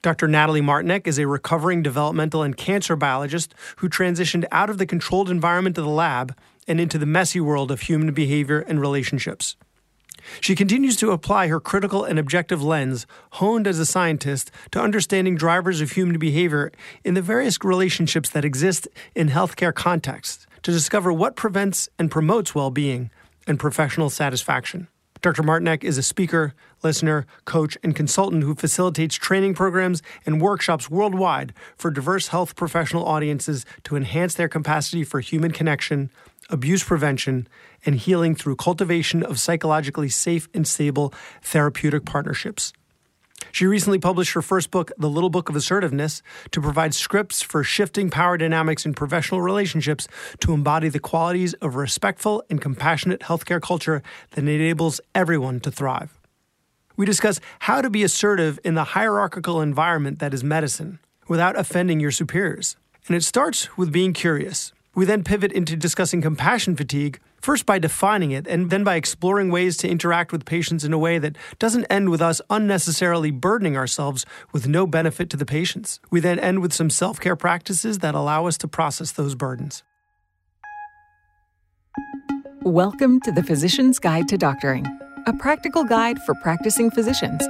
Dr. Natalie Martinek is a recovering developmental and cancer biologist who transitioned out of the controlled environment of the lab and into the messy world of human behavior and relationships. She continues to apply her critical and objective lens, honed as a scientist, to understanding drivers of human behavior in the various relationships that exist in healthcare contexts to discover what prevents and promotes well-being and professional satisfaction. Dr. Martinek is a speaker, listener, coach, and consultant who facilitates training programs and workshops worldwide for diverse health professional audiences to enhance their capacity for human connection, abuse prevention, and healing through cultivation of psychologically safe and stable therapeutic partnerships. She recently published her first book, The Little Book of Assertiveness, to provide scripts for shifting power dynamics in professional relationships to embody the qualities of a respectful and compassionate healthcare culture that enables everyone to thrive. We discuss how to be assertive in the hierarchical environment that is medicine without offending your superiors. And it starts with being curious. We then pivot into discussing compassion fatigue, first by defining it, and then by exploring ways to interact with patients in a way that doesn't end with us unnecessarily burdening ourselves with no benefit to the patients. We then end with some self-care practices that allow us to process those burdens. Welcome to the Physician's Guide to Doctoring, a practical guide for practicing physicians.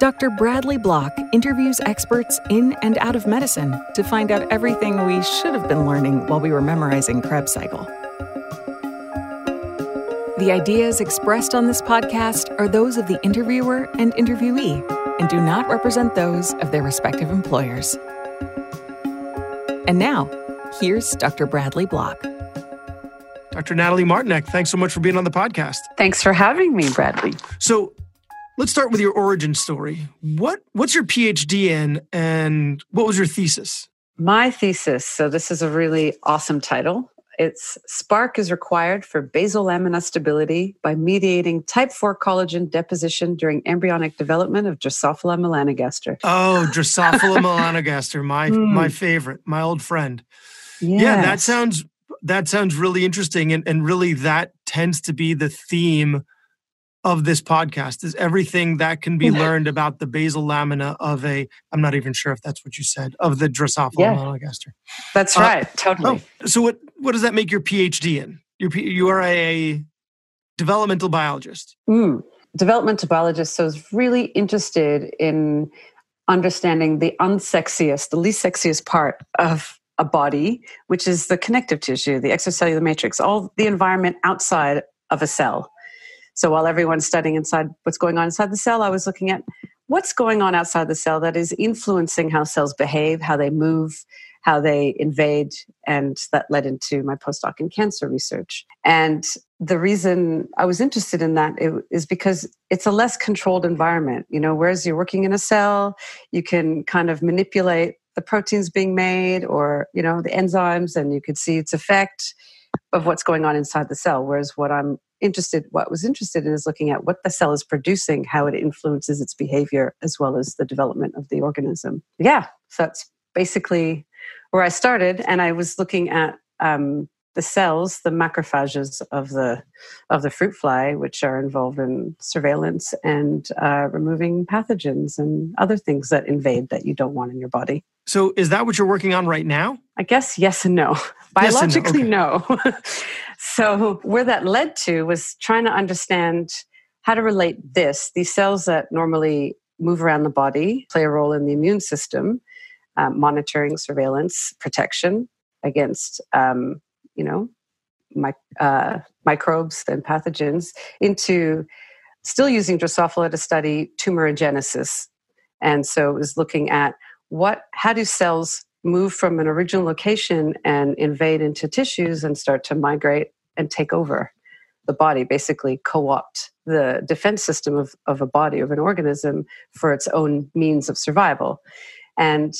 Dr. Bradley Block interviews experts in and out of medicine to find out everything we should have been learning while we were memorizing Krebs cycle. The ideas expressed on this podcast are those of the interviewer and interviewee and do not represent those of their respective employers. And now, here's Dr. Bradley Block. Dr. Natalie Martinek, thanks so much for being on the podcast. Thanks for having me, Bradley. So let's start with your origin story. What's your PhD in and what was your thesis? My thesis, so this is a really awesome title. It's Spark is required for basal lamina stability by mediating type 4 collagen deposition during embryonic development of Drosophila melanogaster. Oh, Drosophila melanogaster, my favorite, my old friend. Yes. Yeah, that sounds really interesting, and really that tends to be the theme of this podcast, is everything that can be learned about the basal lamina of a, I'm not even sure if that's what you said, of the Drosophila melanogaster. That's right, totally. Oh, so what does that make your PhD in? You are a developmental biologist. Developmental biologist, so I was really interested in understanding the unsexiest, the least sexiest part of a body, which is the connective tissue, the extracellular matrix, all the environment outside of a cell. So while everyone's studying inside what's going on inside the cell, I was looking at what's going on outside the cell that is influencing how cells behave, how they move, how they invade, and that led into my postdoc in cancer research. And the reason I was interested in that is because it's a less controlled environment. You know, whereas you're working in a cell, you can kind of manipulate the proteins being made or, you know, the enzymes, and you could see its effect of what's going on inside the cell. Whereas what I was interested in is looking at what the cell is producing, how it influences its behavior, as well as the development of the organism. Yeah, so that's basically where I started, and I was looking at the cells, the macrophages of the fruit fly, which are involved in surveillance and removing pathogens and other things that invade that you don't want in your body. So is that what you're working on right now? I guess yes and no. Biologically, yes and no. So where that led to was trying to understand how to relate these cells that normally move around the body, play a role in the immune system, monitoring, surveillance, protection against microbes and pathogens, into still using Drosophila to study tumorigenesis. And so it was looking at how do cells move from an original location and invade into tissues and start to migrate and take over the body, basically co-opt the defense system of a body, of an organism, for its own means of survival. And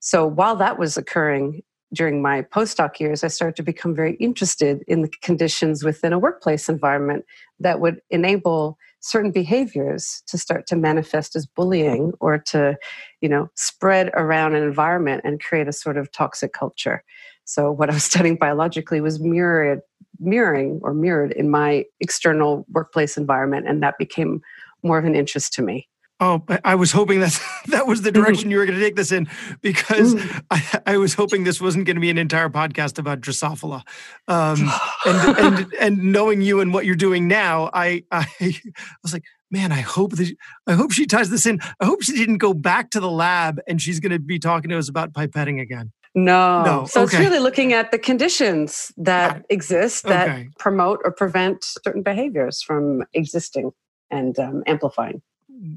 so while that was occurring during my postdoc years, I started to become very interested in the conditions within a workplace environment that would enable certain behaviors to start to manifest as bullying or to, you know, spread around an environment and create a sort of toxic culture. So what I was studying biologically was mirrored in my external workplace environment, and that became more of an interest to me. Oh, I was hoping that was the direction you were going to take this in, because I was hoping this wasn't going to be an entire podcast about Drosophila. And knowing you and what you're doing now, I was like, man, I hope she ties this in. I hope she didn't go back to the lab and she's going to be talking to us about pipetting again. No. So okay. It's really looking at the conditions that exist that promote or prevent certain behaviors from existing and amplifying.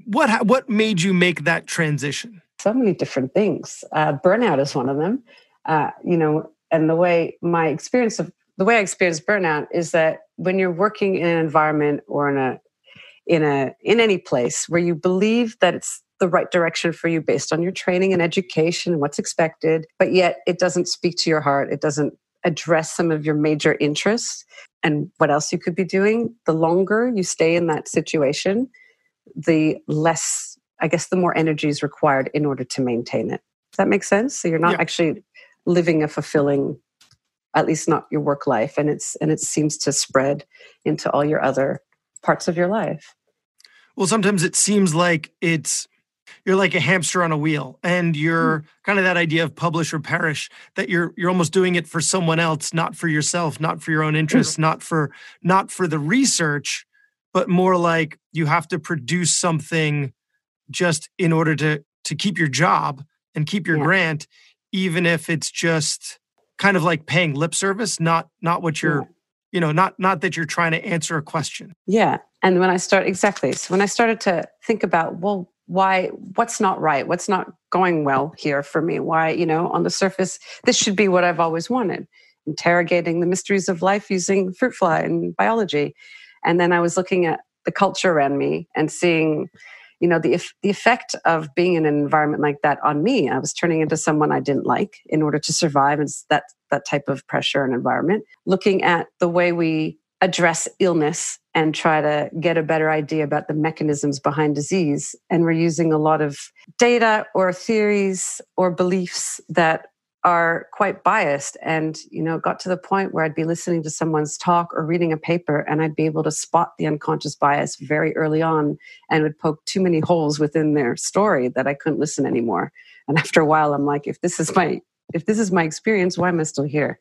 What made you make that transition? So many different things. Burnout is one of them. And the way I experienced burnout is that when you're working in an environment or in any place where you believe that it's the right direction for you based on your training and education and what's expected, but yet it doesn't speak to your heart. It doesn't address some of your major interests and what else you could be doing. The longer you stay in that situation, the less, I guess, the more energy is required in order to maintain it. Does that make sense? So you're not actually living a fulfilling, at least not your work life, and it seems to spread into all your other parts of your life. Well, sometimes it seems like you're like a hamster on a wheel, and you're kind of that idea of publish or perish, that you're almost doing it for someone else, not for yourself, not for your own interests, not for the research, but more like you have to produce something just in order to keep your job and keep your grant, even if it's just kind of like paying lip service, not what you're, not that you're trying to answer a question. Yeah. And when I started to think about, well, why, what's not right? What's not going well here for me? Why, on the surface, this should be what I've always wanted. Interrogating the mysteries of life using fruit fly and biology. And then I was looking at the culture around me and seeing, the effect of being in an environment like that on me. I was turning into someone I didn't like in order to survive in that type of pressure and environment. Looking at the way we address illness and try to get a better idea about the mechanisms behind disease. And we're using a lot of data or theories or beliefs that are quite biased. And, got to the point where I'd be listening to someone's talk or reading a paper, and I'd be able to spot the unconscious bias very early on, and would poke too many holes within their story that I couldn't listen anymore. And after a while, I'm like, if this is my experience, why am I still here?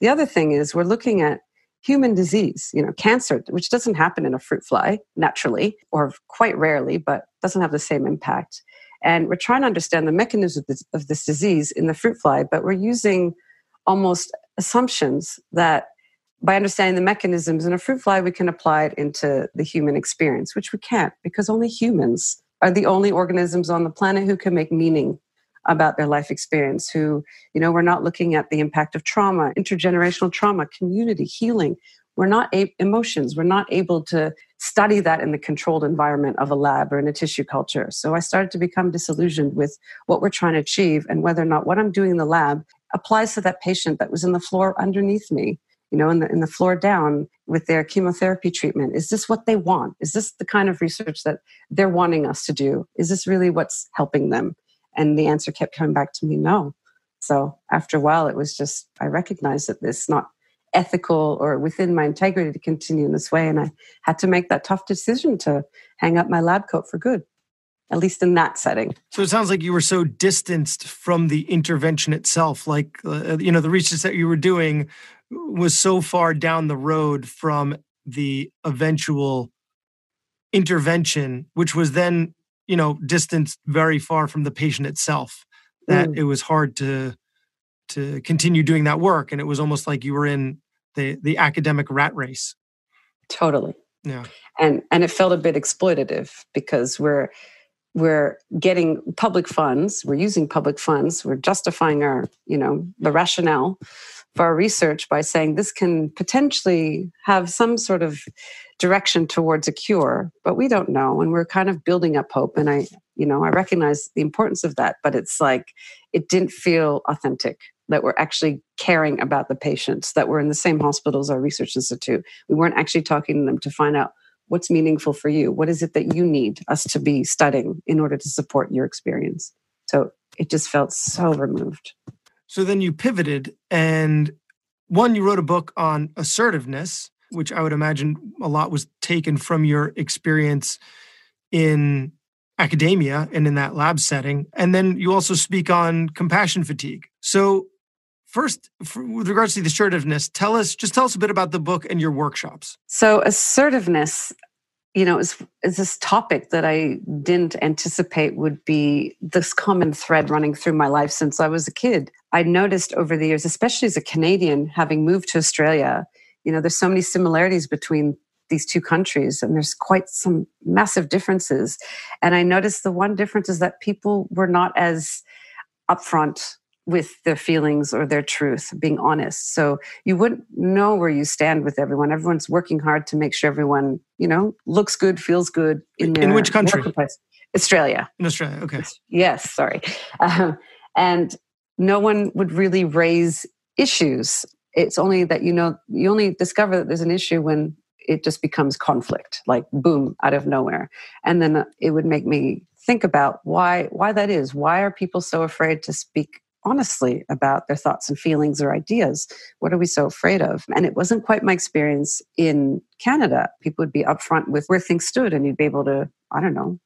The other thing is we're looking at human disease, cancer, which doesn't happen in a fruit fly naturally, or quite rarely, but doesn't have the same impact. And we're trying to understand the mechanisms of this disease in the fruit fly, but we're using almost assumptions that by understanding the mechanisms in a fruit fly, we can apply it into the human experience, which we can't, because only humans are the only organisms on the planet who can make meaning about their life experience, who, we're not looking at the impact of trauma, intergenerational trauma, community, healing. We're not emotions. We're not able to study that in the controlled environment of a lab or in a tissue culture. So I started to become disillusioned with what we're trying to achieve and whether or not what I'm doing in the lab applies to that patient that was in the floor underneath me, in the floor down with their chemotherapy treatment. Is this what they want? Is this the kind of research that they're wanting us to do? Is this really what's helping them? And the answer kept coming back to me, no. So after a while, it was just, I recognized that this is not ethical or within my integrity to continue in this way. And I had to make that tough decision to hang up my lab coat for good, at least in that setting. So it sounds like you were so distanced from the intervention itself, like, the research that you were doing was so far down the road from the eventual intervention, which was then, distanced very far from the patient itself, that it was hard to continue doing that work. And it was almost like you were in the academic rat race. Totally. Yeah. And it felt a bit exploitative, because we're getting public funds, we're using public funds, we're justifying our, the rationale for our research by saying this can potentially have some sort of direction towards a cure, but we don't know. And we're kind of building up hope. And I recognize the importance of that, but it's like, it didn't feel authentic that we're actually caring about the patients, that we're in the same hospital as our research institute. We weren't actually talking to them to find out what's meaningful for you. What is it that you need us to be studying in order to support your experience? So it just felt so removed. So then you pivoted, and you wrote a book on assertiveness, which I would imagine a lot was taken from your experience in academia and in that lab setting. And then you also speak on compassion fatigue. So first, with regards to the assertiveness, tell us a bit about the book and your workshops. So assertiveness, is this topic that I didn't anticipate would be this common thread running through my life since I was a kid. I noticed over the years, especially as a Canadian, having moved to Australia, there's so many similarities between these two countries, and there's quite some massive differences. And I noticed the one difference is that people were not as upfront with their feelings or their truth, being honest. So you wouldn't know where you stand with everyone. Everyone's working hard to make sure everyone, looks good, feels good. In which country? Australia. In Australia, okay. Yes, sorry. And no one would really raise issues. It's only that, you only discover that there's an issue when it just becomes conflict, like boom, out of nowhere. And then it would make me think about why that is. Why are people so afraid to speak honestly about their thoughts and feelings or ideas? What are we so afraid of? And it wasn't quite my experience in Canada. People would be upfront with where things stood, and you'd be able to,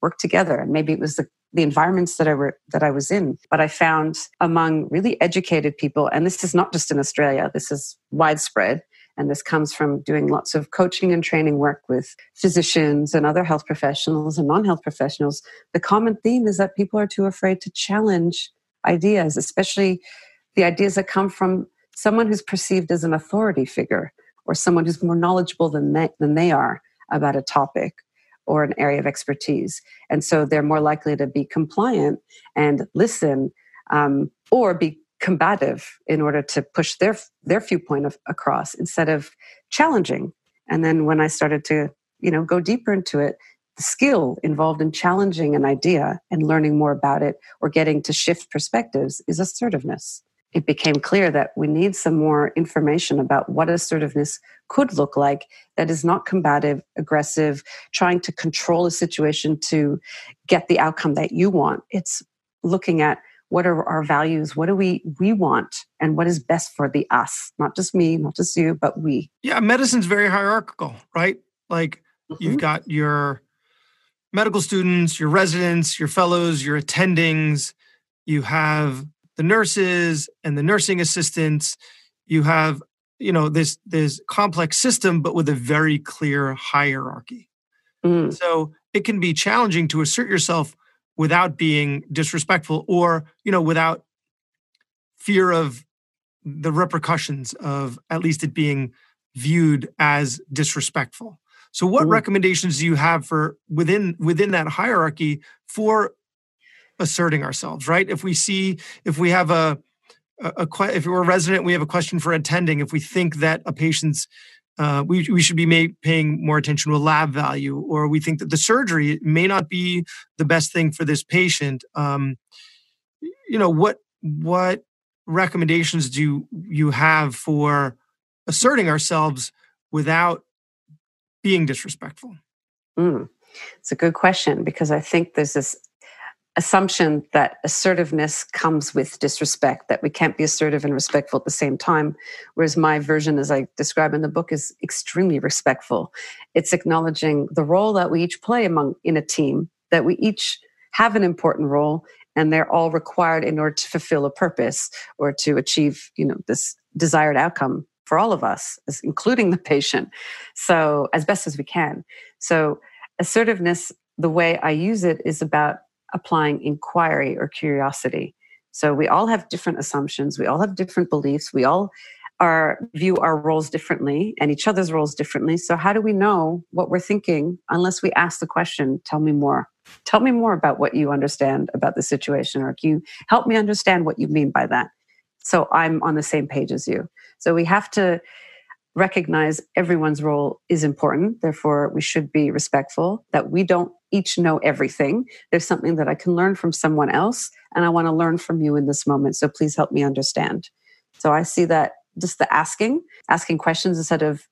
work together. And maybe it was the environments that I was in. But I found among really educated people, and this is not just in Australia, this is widespread, and this comes from doing lots of coaching and training work with physicians and other health professionals and non-health professionals, the common theme is that people are too afraid to challenge ideas, especially the ideas that come from someone who's perceived as an authority figure or someone who's more knowledgeable than they are about a topic or an area of expertise. And so they're more likely to be compliant and listen or be combative in order to push their viewpoint across instead of challenging. And then when I started to, go deeper into it, the skill involved in challenging an idea and learning more about it or getting to shift perspectives is assertiveness. It became clear that we need some more information about what assertiveness could look like that is not combative, aggressive, trying to control a situation to get the outcome that you want. It's looking at what are our values? What do we want? And what is best for the us? Not just me, not just you, but we. Yeah, medicine's very hierarchical, right? Like you've got your medical students, your residents, your fellows, your attendings. You have the nurses and the nursing assistants. You have, this complex system, but with a very clear hierarchy. Mm. So it can be challenging to assert yourself without being disrespectful or, without fear of the repercussions of at least it being viewed as disrespectful. So what recommendations do you have for within that hierarchy for asserting ourselves, right? If we're a resident, we have a question for attending. If we think that a patient's we should be paying more attention to a lab value, or we think that the surgery may not be the best thing for this patient. What recommendations do you have for asserting ourselves without being disrespectful? It's a good question, because I think there's this assumption that assertiveness comes with disrespect, that we can't be assertive and respectful at the same time. Whereas my version, as I describe in the book, is extremely respectful. It's acknowledging the role that we each play in a team, that we each have an important role, and they're all required in order to fulfill a purpose or to achieve, this desired outcome for all of us, including the patient. So as best as we can. So assertiveness, the way I use it, is about applying inquiry or curiosity. So we all have different assumptions. We all have different beliefs. We all view our roles differently and each other's roles differently. So how do we know what we're thinking unless we ask the question, tell me more. Tell me more about what you understand about the situation, or can you help me understand what you mean by that? So I'm on the same page as you. So we have to recognize everyone's role is important. Therefore, we should be respectful that we don't each know everything. There's something that I can learn from someone else, and I want to learn from you in this moment. So please help me understand. So I see that just the asking questions instead of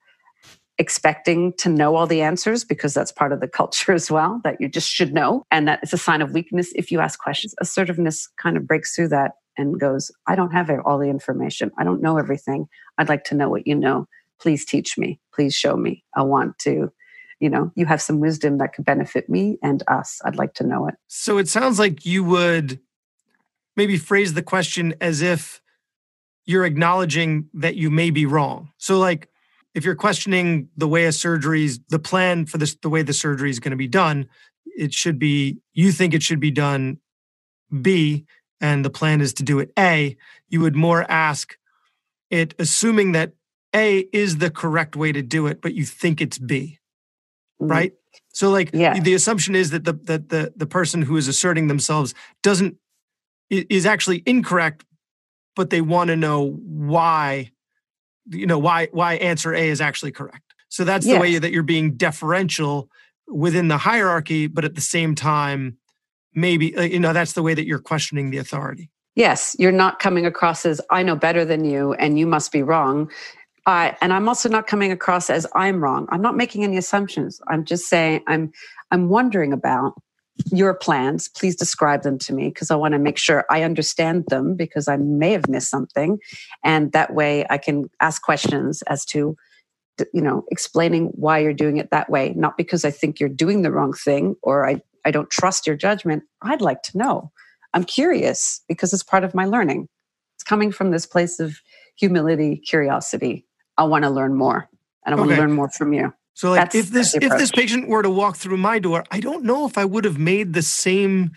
expecting to know all the answers, because that's part of the culture as well, that you just should know. And that it's a sign of weakness if you ask questions. Assertiveness kind of breaks through that and goes, I don't have all the information. I don't know everything. I'd like to know what you know. Please teach me. Please show me. I want to you know, you have some wisdom that could benefit me and us. I'd like to know it. So it sounds like you would maybe phrase the question as if you're acknowledging that you may be wrong. So like, if you're questioning the way a surgery's, the plan for this, the way the surgery is going to be done, it should be, you think it should be done B, and the plan is to do it A, you would more ask it assuming that A is the correct way to do it, but you think it's B, right? So like the assumption is that the person who is asserting themselves is actually incorrect, but they want to know why, you know, why answer A is actually correct. So that's the way that you're being deferential within the hierarchy, but at the same time, maybe, you know, that's the way that you're questioning the authority. Yes, you're not coming across as, I know better than you, and you must be wrong. And I'm also not coming across as, I'm wrong. I'm not making any assumptions. I'm just saying, I'm wondering about your plans. Please describe them to me because I want to make sure I understand them because I may have missed something. And that way I can ask questions as to, you know, explaining why you're doing it that way, not because I think you're doing the wrong thing or I don't trust your judgment. I'd like to know. I'm curious because it's part of my learning. It's coming from this place of humility, curiosity. I want to learn more and I want to learn more from you. So like if this patient were to walk through my door, I don't know if I would have made the same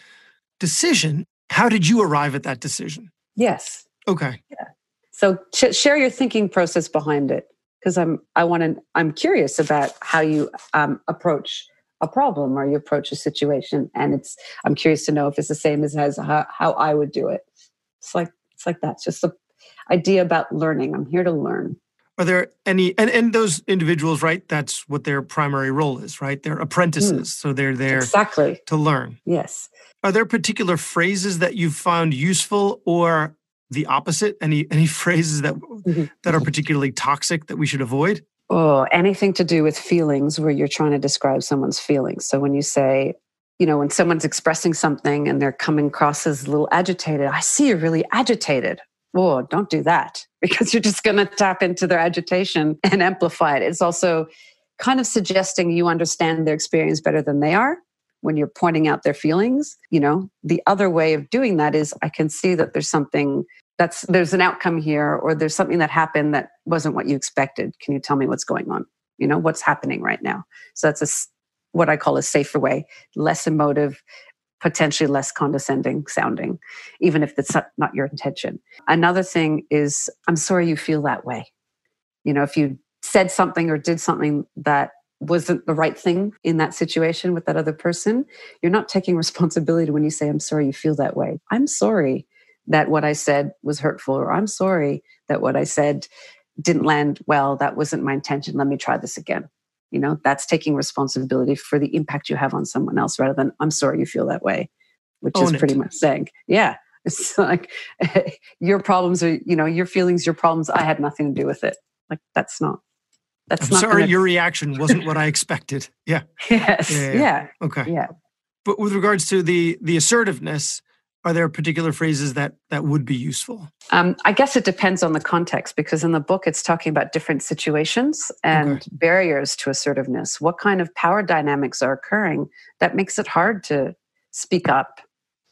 decision. How did you arrive at that decision? Yes. Okay. Yeah. So share your thinking process behind it because I'm curious about how you approach a problem or you approach a situation. And I'm curious to know if it's the same as how I would do it. It's like that's just the idea about learning. I'm here to learn. Are there any, and those individuals, right? That's what their primary role is, right? They're apprentices. So they're there to learn. Yes. Are there particular phrases that you've found useful or the opposite? Any phrases that are particularly toxic that we should avoid? Oh, anything to do with feelings where you're trying to describe someone's feelings. So when you say, you know, when someone's expressing something and they're coming across as a little agitated, I see you're really agitated. Oh, don't do that because you're just going to tap into their agitation and amplify it. It's also kind of suggesting you understand their experience better than they are when you're pointing out their feelings. You know, the other way of doing that is I can see that there's something there's an outcome here, or there's something that happened that wasn't what you expected. Can you tell me what's going on? You know, what's happening right now? So that's what I call a safer way, less emotive, potentially less condescending sounding, even if it's not your intention. Another thing is, I'm sorry you feel that way. You know, if you said something or did something that wasn't the right thing in that situation with that other person, you're not taking responsibility when you say, I'm sorry you feel that way. I'm sorry that what I said was hurtful, or I'm sorry that what I said didn't land well, that wasn't my intention, let me try this again. You know, that's taking responsibility for the impact you have on someone else rather than I'm sorry you feel that way, which is pretty much saying, yeah, it's like your problems are, you know, your feelings, your problems, I had nothing to do with it. Like I'm sorry your reaction wasn't what I expected. Yeah. Yes. Yeah. Okay. Yeah. But with regards to the assertiveness, are there particular phrases that would be useful? I guess it depends on the context, because in the book, it's talking about different situations and barriers to assertiveness. What kind of power dynamics are occurring that makes it hard to speak up?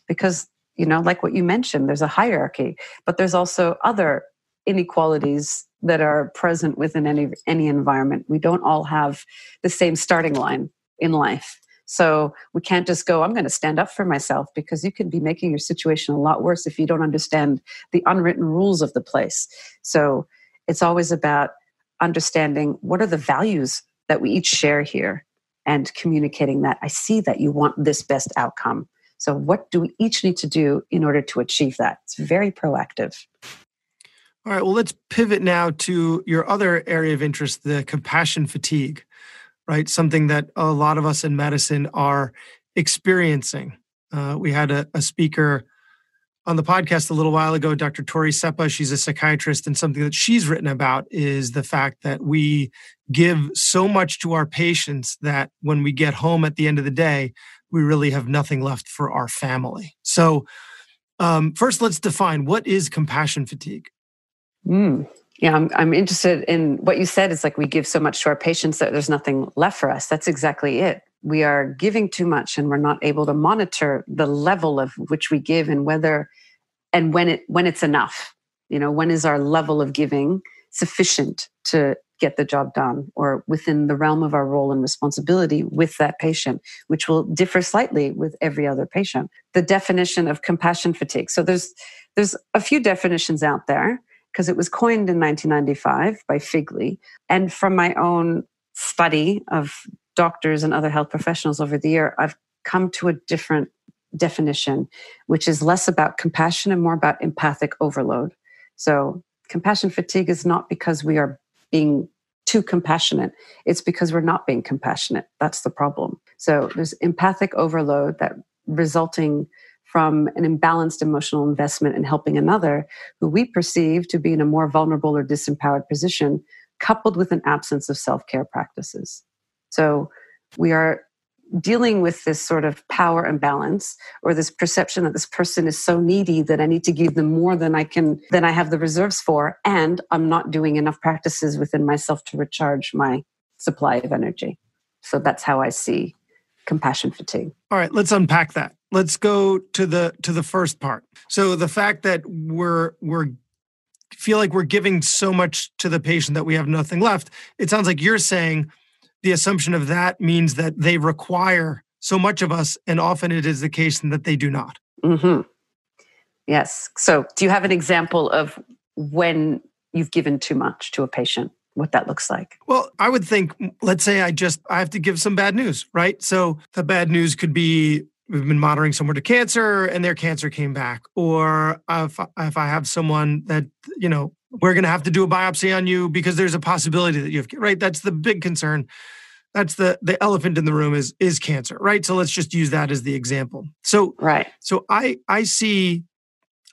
Because, you know, like what you mentioned, there's a hierarchy, but there's also other inequalities that are present within any environment. We don't all have the same starting line in life. So we can't just go, I'm going to stand up for myself, because you can be making your situation a lot worse if you don't understand the unwritten rules of the place. So it's always about understanding what are the values that we each share here and communicating that. I see that you want this best outcome. So what do we each need to do in order to achieve that? It's very proactive. All right, well, let's pivot now to your other area of interest, the compassion fatigue. Right, something that a lot of us in medicine are experiencing. We had a speaker on the podcast a little while ago, Dr. Tori Seppa. She's a psychiatrist, and something that she's written about is the fact that we give so much to our patients that when we get home at the end of the day, we really have nothing left for our family. So first, let's define, what is compassion fatigue? Yeah, I'm interested in what you said. It's like we give so much to our patients that there's nothing left for us. That's exactly it. We are giving too much and we're not able to monitor the level of which we give and whether and when it's enough. You know, when is our level of giving sufficient to get the job done or within the realm of our role and responsibility with that patient, which will differ slightly with every other patient. The definition of compassion fatigue. So there's a few definitions out there because it was coined in 1995 by Figley. And from my own study of doctors and other health professionals over the year, I've come to a different definition, which is less about compassion and more about empathic overload. So compassion fatigue is not because we are being too compassionate. It's because we're not being compassionate. That's the problem. So there's empathic overload that resulting from an imbalanced emotional investment in helping another who we perceive to be in a more vulnerable or disempowered position, coupled with an absence of self-care practices. So we are dealing with this sort of power imbalance or this perception that this person is so needy that I need to give them more than I have the reserves for, and I'm not doing enough practices within myself to recharge my supply of energy. So that's how I see compassion fatigue. All right, let's unpack that. Let's go to the first part. So the fact that we're feel like we're giving so much to the patient that we have nothing left. It sounds like you're saying the assumption of that means that they require so much of us, and often it is the case that they do not. Mm-hmm. Yes. So do you have an example of when you've given too much to a patient, what that looks like? Well, I would think, let's say I have to give some bad news, right? So the bad news could be, we've been monitoring someone to cancer and their cancer came back. Or if I have someone that, you know, we're going to have to do a biopsy on you because there's a possibility that you have, right? That's the big concern. That's the elephant in the room is cancer, right? So let's just use that as the example. So, right. So I see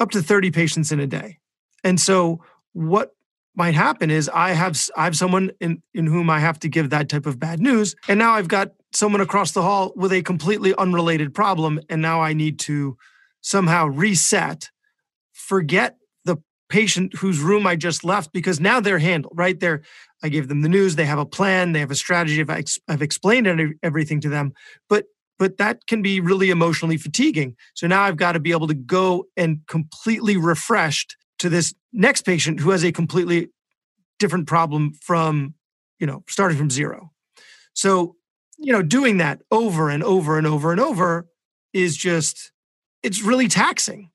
up to 30 patients in a day. And so what might happen is I have someone in whom I have to give that type of bad news. And now I've got someone across the hall with a completely unrelated problem. And now I need to somehow reset, forget the patient whose room I just left, because now they're handled, right? I gave them the news. They have a plan. They have a strategy. I've explained everything to them, but that can be really emotionally fatiguing. So now I've got to be able to go and completely refreshed to this next patient who has a completely different problem from, you know, starting from zero. So, you know, doing that over and over and over and over is just, it's really taxing.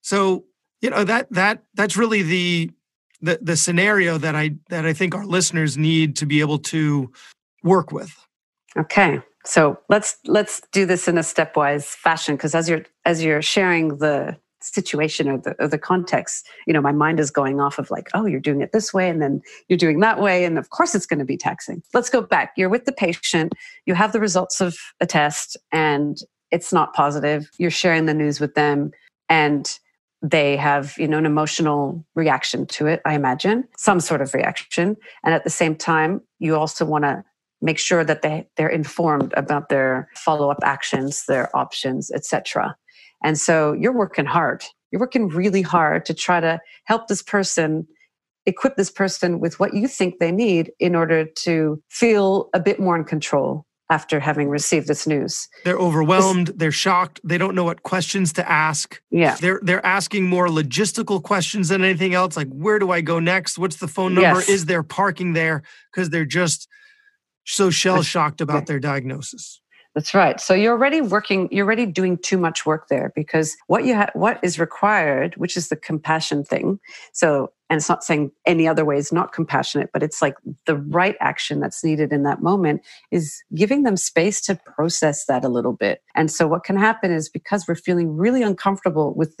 So, you know, that's really the scenario that I think our listeners need to be able to work with. Okay. So let's do this in a stepwise fashion, because as you're sharing the situation or the context, you know, my mind is going off of like, oh, you're doing it this way and then you're doing that way. And of course it's going to be taxing. Let's go back. You're with the patient, you have the results of a test and it's not positive. You're sharing the news with them and they have, you know, an emotional reaction to it, I imagine, some sort of reaction. And at the same time, you also want to make sure that they're informed about their follow-up actions, their options, etc. And so you're working hard. You're working really hard to try to help this person, equip this person with what you think they need in order to feel a bit more in control after having received this news. They're overwhelmed. They're shocked. They don't know what questions to ask. Yeah. They're asking more logistical questions than anything else. Like, where do I go next? What's the phone number? Yes. Is there parking there? Because they're just so shell-shocked about their diagnosis. That's right. So you're already doing too much work there, because what is required, which is the compassion thing. So, and it's not saying any other way is not compassionate, but it's like the right action that's needed in that moment is giving them space to process that a little bit. And so what can happen is, because we're feeling really uncomfortable with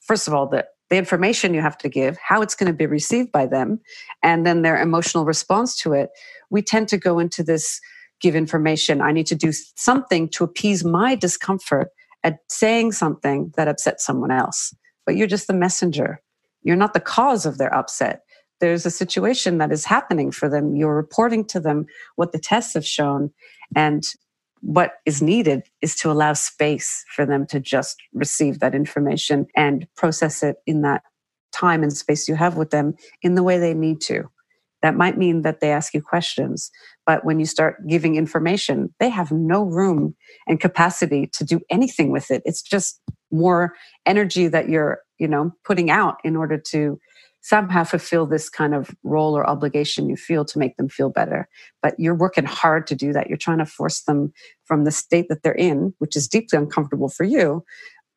first of all, the information you have to give, how it's going to be received by them, and then their emotional response to it, we tend to go into this give information. I need to do something to appease my discomfort at saying something that upsets someone else. But you're just the messenger. You're not the cause of their upset. There's a situation that is happening for them. You're reporting to them what the tests have shown. And what is needed is to allow space for them to just receive that information and process it in that time and space you have with them in the way they need to. That might mean that they ask you questions, but when you start giving information, they have no room and capacity to do anything with it. It's just more energy that you're, putting out in order to somehow fulfill this kind of role or obligation you feel to make them feel better. But you're working hard to do that. You're trying to force them from the state that they're in, which is deeply uncomfortable for you,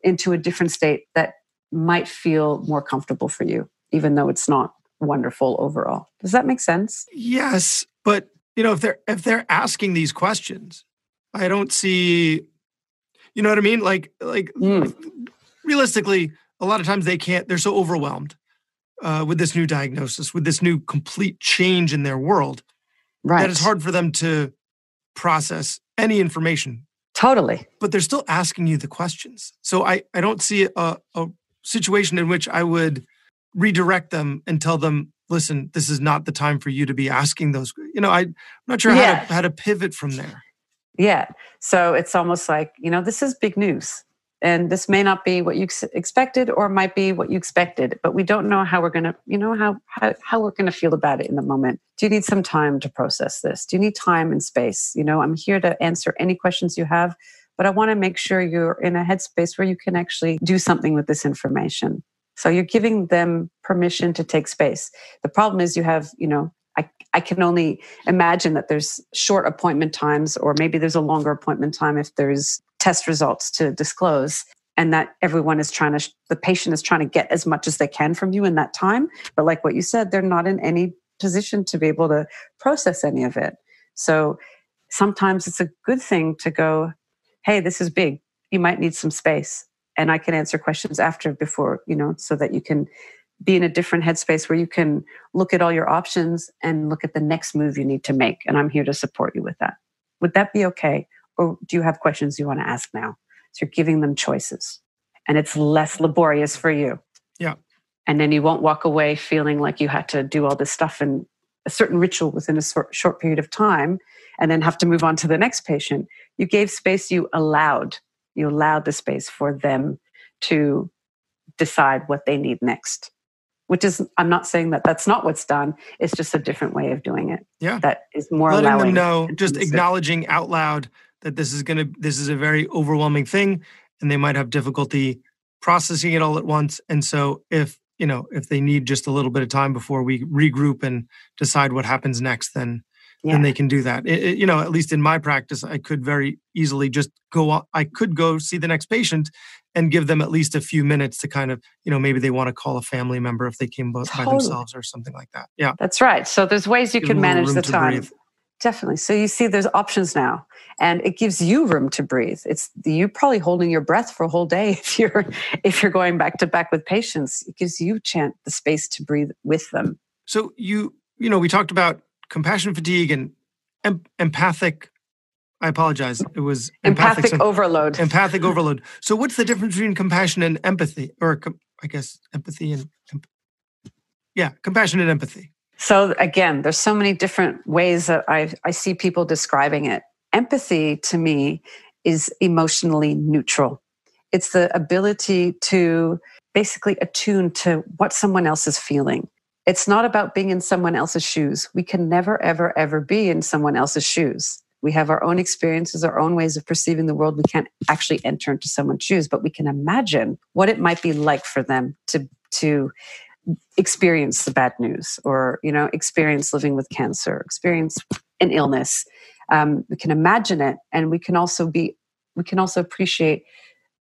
into a different state that might feel more comfortable for you, even though it's not wonderful overall. Does that make sense? Yes, but if they're asking these questions, I don't see, what I mean? Like realistically, a lot of times they can't. They're so overwhelmed with this new diagnosis, with this new complete change in their world, right, that it's hard for them to process any information. Totally. But they're still asking you the questions. So I don't see a situation in which I would redirect them and tell them, listen, this is not the time for you to be asking those. I'm not sure how to pivot from there. Yeah. So it's almost like, this is big news and this may not be what you expected or might be what you expected, but we don't know how we're going to, how we're going to feel about it in the moment. Do you need some time to process this? Do you need time and space? I'm here to answer any questions you have, but I want to make sure you're in a headspace where you can actually do something with this information. So you're giving them permission to take space. The problem is you have, I can only imagine that there's short appointment times, or maybe there's a longer appointment time if there's test results to disclose, and that everyone is trying to, the patient is trying to get as much as they can from you in that time. But like what you said, they're not in any position to be able to process any of it. So sometimes it's a good thing to go, hey, this is big. You might need some space. And I can answer questions after, before, so that you can be in a different headspace where you can look at all your options and look at the next move you need to make. And I'm here to support you with that. Would that be okay? Or do you have questions you want to ask now? So you're giving them choices and it's less laborious for you. Yeah. And then you won't walk away feeling like you had to do all this stuff and a certain ritual within a short period of time and then have to move on to the next patient. You gave space, you allowed the space for them to decide what they need next, which is, I'm not saying that that's not what's done. It's just a different way of doing it. Yeah. That is more allowing. Letting them know, just acknowledging out loud that this is a very overwhelming thing and they might have difficulty processing it all at once. And so if they need just a little bit of time before we regroup and decide what happens next, then they can do that. At least in my practice, I could very easily just go on. I could go see the next patient and give them at least a few minutes to kind of, maybe they want to call a family member if they came by themselves or something like that. Yeah. That's right. So there's ways you can manage the time. Breathe. Definitely. So you see there's options now and it gives you room to breathe. It's you probably holding your breath for a whole day if you're going back to back with patients. It gives you the space to breathe with them. So we talked about compassion fatigue and empathic. I apologize. It was empathic overload. Empathic overload. So, what's the difference between compassion and empathy, or I guess empathy and compassion and empathy? So again, there's so many different ways that I see people describing it. Empathy to me is emotionally neutral. It's the ability to basically attune to what someone else is feeling. It's not about being in someone else's shoes. We can never, ever, ever be in someone else's shoes. We have our own experiences, our own ways of perceiving the world. We can't actually enter into someone's shoes, but we can imagine what it might be like for them to experience the bad news or, experience living with cancer, experience an illness. We can imagine it, and we can also appreciate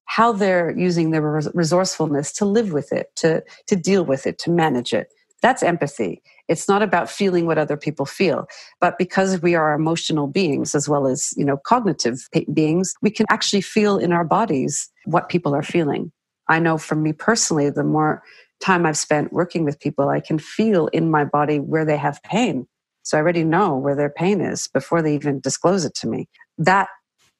how they're using their resourcefulness to live with it, to deal with it, to manage it. That's empathy. It's not about feeling what other people feel, but because we are emotional beings as well as, cognitive beings, we can actually feel in our bodies what people are feeling. I know for me personally, the more time I've spent working with people, I can feel in my body where they have pain. So I already know where their pain is before they even disclose it to me. That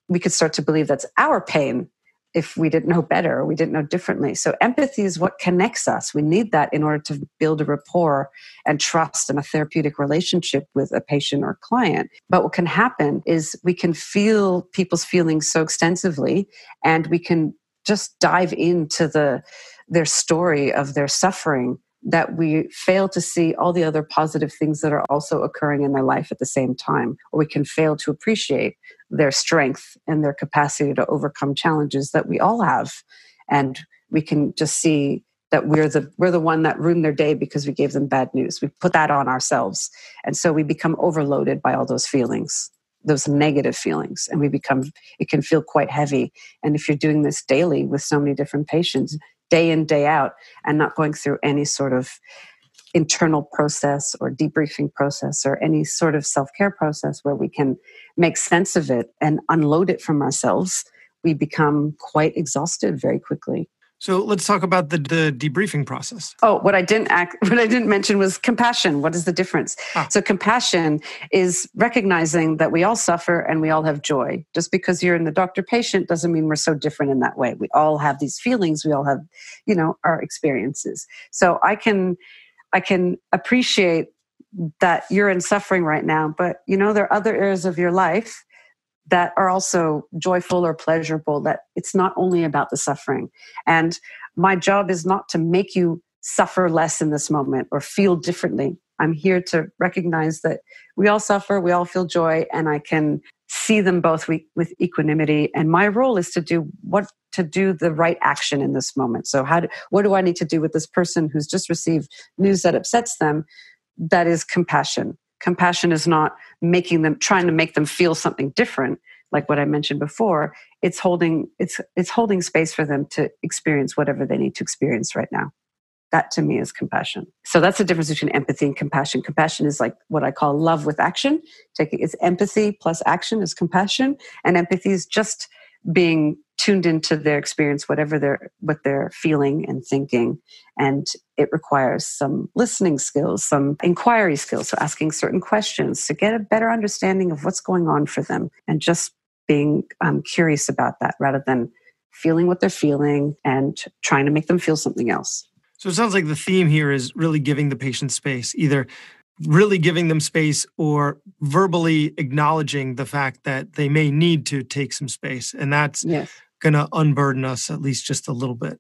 we could start to believe that's our pain if we didn't know better, or we didn't know differently. So empathy is what connects us. We need that in order to build a rapport and trust in a therapeutic relationship with a patient or client. But what can happen is we can feel people's feelings so extensively, and we can just dive into the their story of their suffering, that we fail to see all the other positive things that are also occurring in their life at the same time, or we can fail to appreciate their strength and their capacity to overcome challenges that we all have. And we can just see that we're the one that ruined their day because we gave them bad news. We put that on ourselves. And so we become overloaded by all those feelings, those negative feelings, and it can feel quite heavy. And if you're doing this daily with so many different patients, day in, day out, and not going through any sort of internal process or debriefing process or any sort of self-care process where we can make sense of it and unload it from ourselves, we become quite exhausted very quickly. So let's talk about the debriefing process. Oh, what I didn't mention was compassion. What is the difference? So compassion is recognizing that we all suffer and we all have joy. Just because you're in the doctor-patient doesn't mean we're so different in that way. We all have these feelings. We all have, our experiences. So I can appreciate that you're in suffering right now, but there are other areas of your life that are also joyful or pleasurable, that it's not only about the suffering. And my job is not to make you suffer less in this moment or feel differently. I'm here to recognize that we all suffer, we all feel joy, and I can see them both with equanimity. And my role is to do the right action in this moment. So what do I need to do with this person who's just received news that upsets them? That is compassion. Compassion is not trying to make them feel something different, like what I mentioned before. It's holding space for them to experience whatever they need to experience right now. That to me is compassion. So that's the difference between empathy and compassion. Compassion is like what I call love with action. It's empathy plus action is compassion, and empathy is just being tuned into their experience, what they're feeling and thinking. And it requires some listening skills, some inquiry skills, so asking certain questions to get a better understanding of what's going on for them, and just being curious about that rather than feeling what they're feeling and trying to make them feel something else. So it sounds like the theme here is really giving the patient space, either really giving them space or verbally acknowledging the fact that they may need to take some space. And that's going to unburden us at least just a little bit.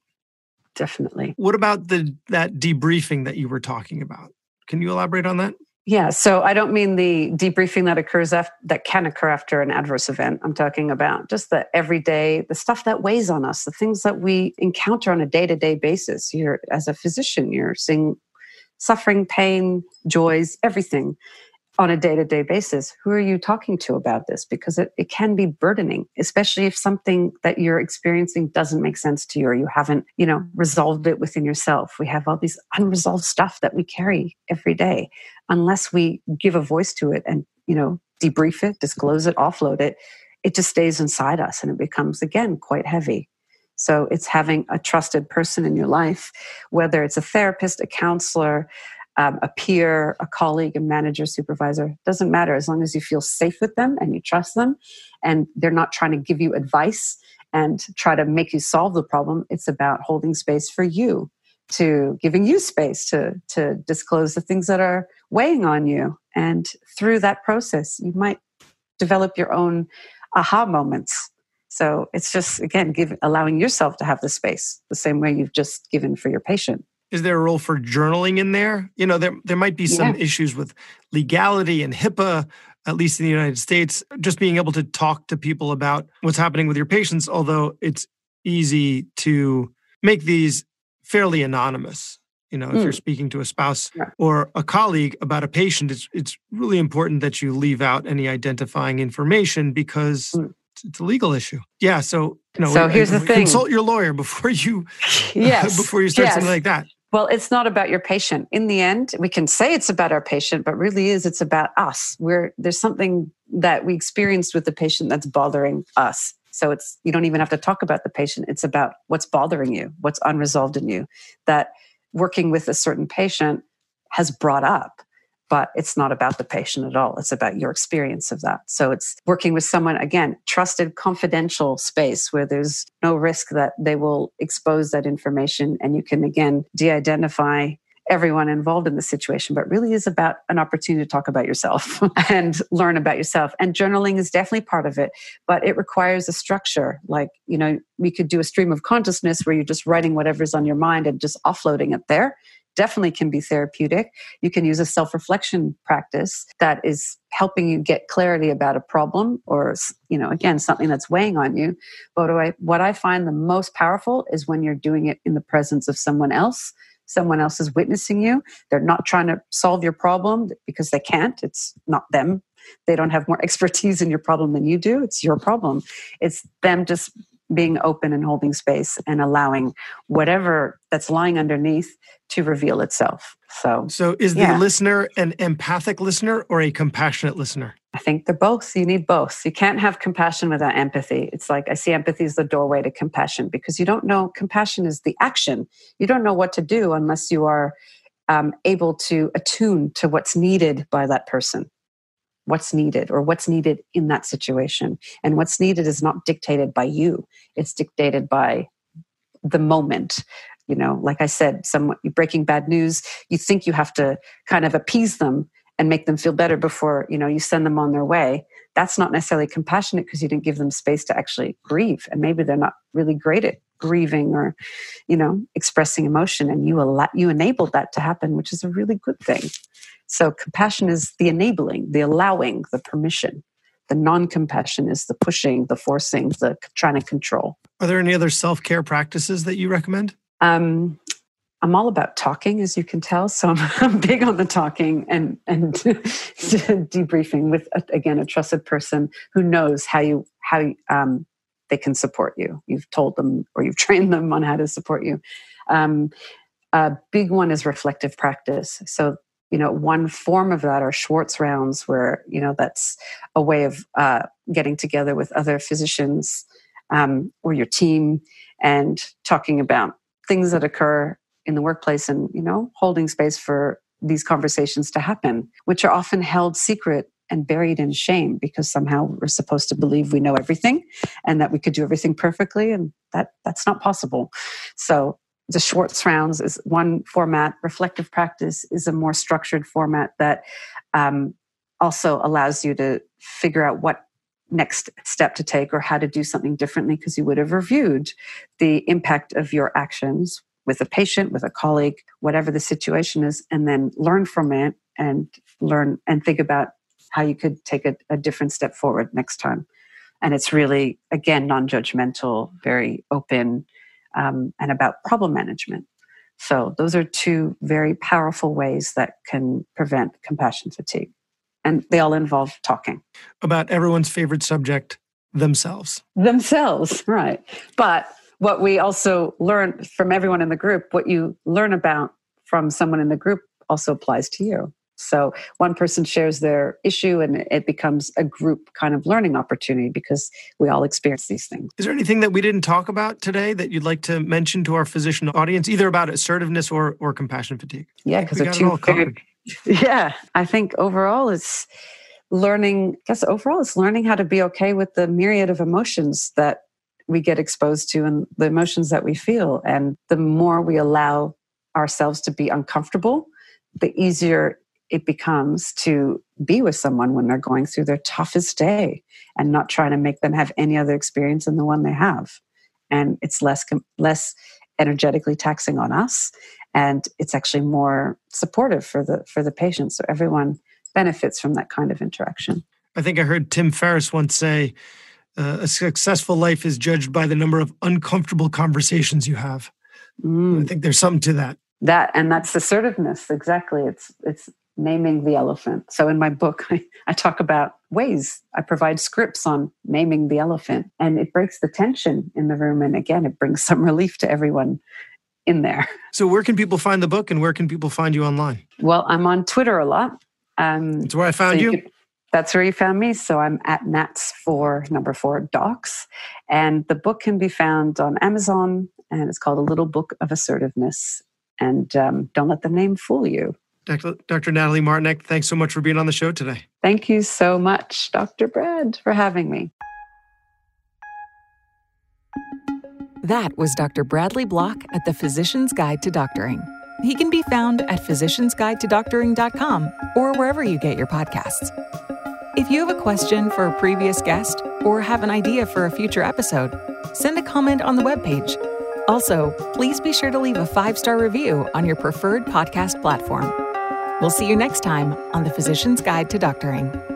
Definitely. What about that debriefing that you were talking about? Can you elaborate on that? Yeah. So I don't mean the debriefing that can occur after an adverse event. I'm talking about just the everyday, the stuff that weighs on us, the things that we encounter on a day-to-day basis. As a physician, you're seeing suffering, pain, joys, everything on a day-to-day basis. Who are you talking to about this? Because it can be burdening, especially if something that you're experiencing doesn't make sense to you, or you haven't, resolved it within yourself. We have all these unresolved stuff that we carry every day. Unless we give a voice to it and, debrief it, disclose it, offload it, it just stays inside us and it becomes, again, quite heavy. So it's having a trusted person in your life, whether it's a therapist, a counselor, a peer, a colleague, a manager, supervisor, doesn't matter, as long as you feel safe with them and you trust them and they're not trying to give you advice and try to make you solve the problem. It's about holding space for you, to giving you space to disclose the things that are weighing on you. And through that process, you might develop your own aha moments. So it's just, again, allowing yourself to have the space the same way you've just given for your patient. Is there a role for journaling in there? There might be some issues with legality and HIPAA, at least in the United States, just being able to talk to people about what's happening with your patients, although it's easy to make these fairly anonymous. If you're speaking to a spouse or a colleague about a patient, it's really important that you leave out any identifying information because it's a legal issue. Yeah, so here's the thing. Consult your lawyer before you start something like that. Well, it's not about your patient. In the end, we can say it's about our patient, but really it's about us. There's something that we experienced with the patient that's bothering us. So you don't even have to talk about the patient. It's about what's bothering you, what's unresolved in you, that working with a certain patient has brought up. But it's not about the patient at all. It's about your experience of that. So it's working with someone, again, trusted, confidential space where there's no risk that they will expose that information. And you can, again, de-identify everyone involved in the situation, but really is about an opportunity to talk about yourself and learn about yourself. And journaling is definitely part of it, but it requires a structure. Like, you know, we could do a stream of consciousness where you're just writing whatever's on your mind and just offloading it there. Definitely can be therapeutic. You can use a self-reflection practice that is helping you get clarity about a problem or, you know, again, something that's weighing on you. But what I find the most powerful is when you're doing it in the presence of someone else. Someone else is witnessing you. They're not trying to solve your problem because they can't. It's not them. They don't have more expertise in your problem than you do. It's your problem. It's them just being open and holding space and allowing whatever that's lying underneath to reveal itself. So is the listener an empathic listener or a compassionate listener? I think they're both. You need both. You can't have compassion without empathy. It's like I see empathy as the doorway to compassion because you don't know, compassion is the action. You don't know what to do unless you are able to attune to what's needed by that person. What's needed or what's needed in that situation. And what's needed is not dictated by you. It's dictated by the moment. You know, like I said, someone breaking bad news, you think you have to kind of appease them and make them feel better before, you know, you send them on their way. That's not necessarily compassionate because you didn't give them space to actually grieve. And maybe they're not really great at grieving or, you know, expressing emotion. And you enabled that to happen, which is a really good thing. So compassion is the enabling, the allowing, the permission. The non-compassion is the pushing, the forcing, the trying to control. Are there any other self-care practices that you recommend? I'm all about talking, as you can tell. So I'm big on the talking and debriefing with, again, a trusted person who knows how they can support you. You've told them or you've trained them on how to support you. A big one is reflective practice. So, you know, one form of that are Schwartz rounds where, you know, that's a way of getting together with other physicians or your team and talking about things that occur in the workplace and, you know, holding space for these conversations to happen, which are often held secret and buried in shame because somehow we're supposed to believe we know everything and that we could do everything perfectly. And that's not possible. So the Schwartz rounds is one format. Reflective practice is a more structured format that also allows you to figure out what next step to take or how to do something differently because you would have reviewed the impact of your actions with a patient, with a colleague, whatever the situation is, and then learn from it and learn and think about how you could take a different step forward next time. And it's really, again, non-judgmental, very open, and about problem management. So those are two very powerful ways that can prevent compassion fatigue. And they all involve talking. About everyone's favorite subject, themselves. Themselves, right. But what we also learn from everyone in the group, what you learn about from someone in the group also applies to you. So one person shares their issue and it becomes a group kind of learning opportunity because we all experience these things. Is there anything that we didn't talk about today that you'd like to mention to our physician audience, either about assertiveness or compassion fatigue? Yeah, because they're too big. Yeah, I think overall it's learning, how to be okay with the myriad of emotions that we get exposed to and the emotions that we feel. And the more we allow ourselves to be uncomfortable, the easier it becomes to be with someone when they're going through their toughest day and not trying to make them have any other experience than the one they have. And it's less energetically taxing on us. And it's actually more supportive for the patient. So everyone benefits from that kind of interaction. I think I heard Tim Ferriss once say, a successful life is judged by the number of uncomfortable conversations you have. I think there's something to that. And that's assertiveness. Exactly. It's naming the elephant. So in my book, I talk about ways. I provide scripts on naming the elephant, and it breaks the tension in the room. And again, it brings some relief to everyone in there. So where can people find the book and where can people find you online? Well, I'm on Twitter a lot. That's where I found you. That's where you found me. So I'm at Nats4docs. And the book can be found on Amazon, and it's called A Little Book of Assertiveness. And don't let the name fool you. Dr. Natalie Martinek, thanks so much for being on the show today. Thank you so much, Dr. Brad, for having me. That was Dr. Bradley Block at the Physician's Guide to Doctoring. He can be found at physiciansguidetodoctoring.com or wherever you get your podcasts. If you have a question for a previous guest or have an idea for a future episode, send a comment on the webpage. Also, please be sure to leave a 5-star review on your preferred podcast platform. We'll see you next time on the Physician's Guide to Doctoring.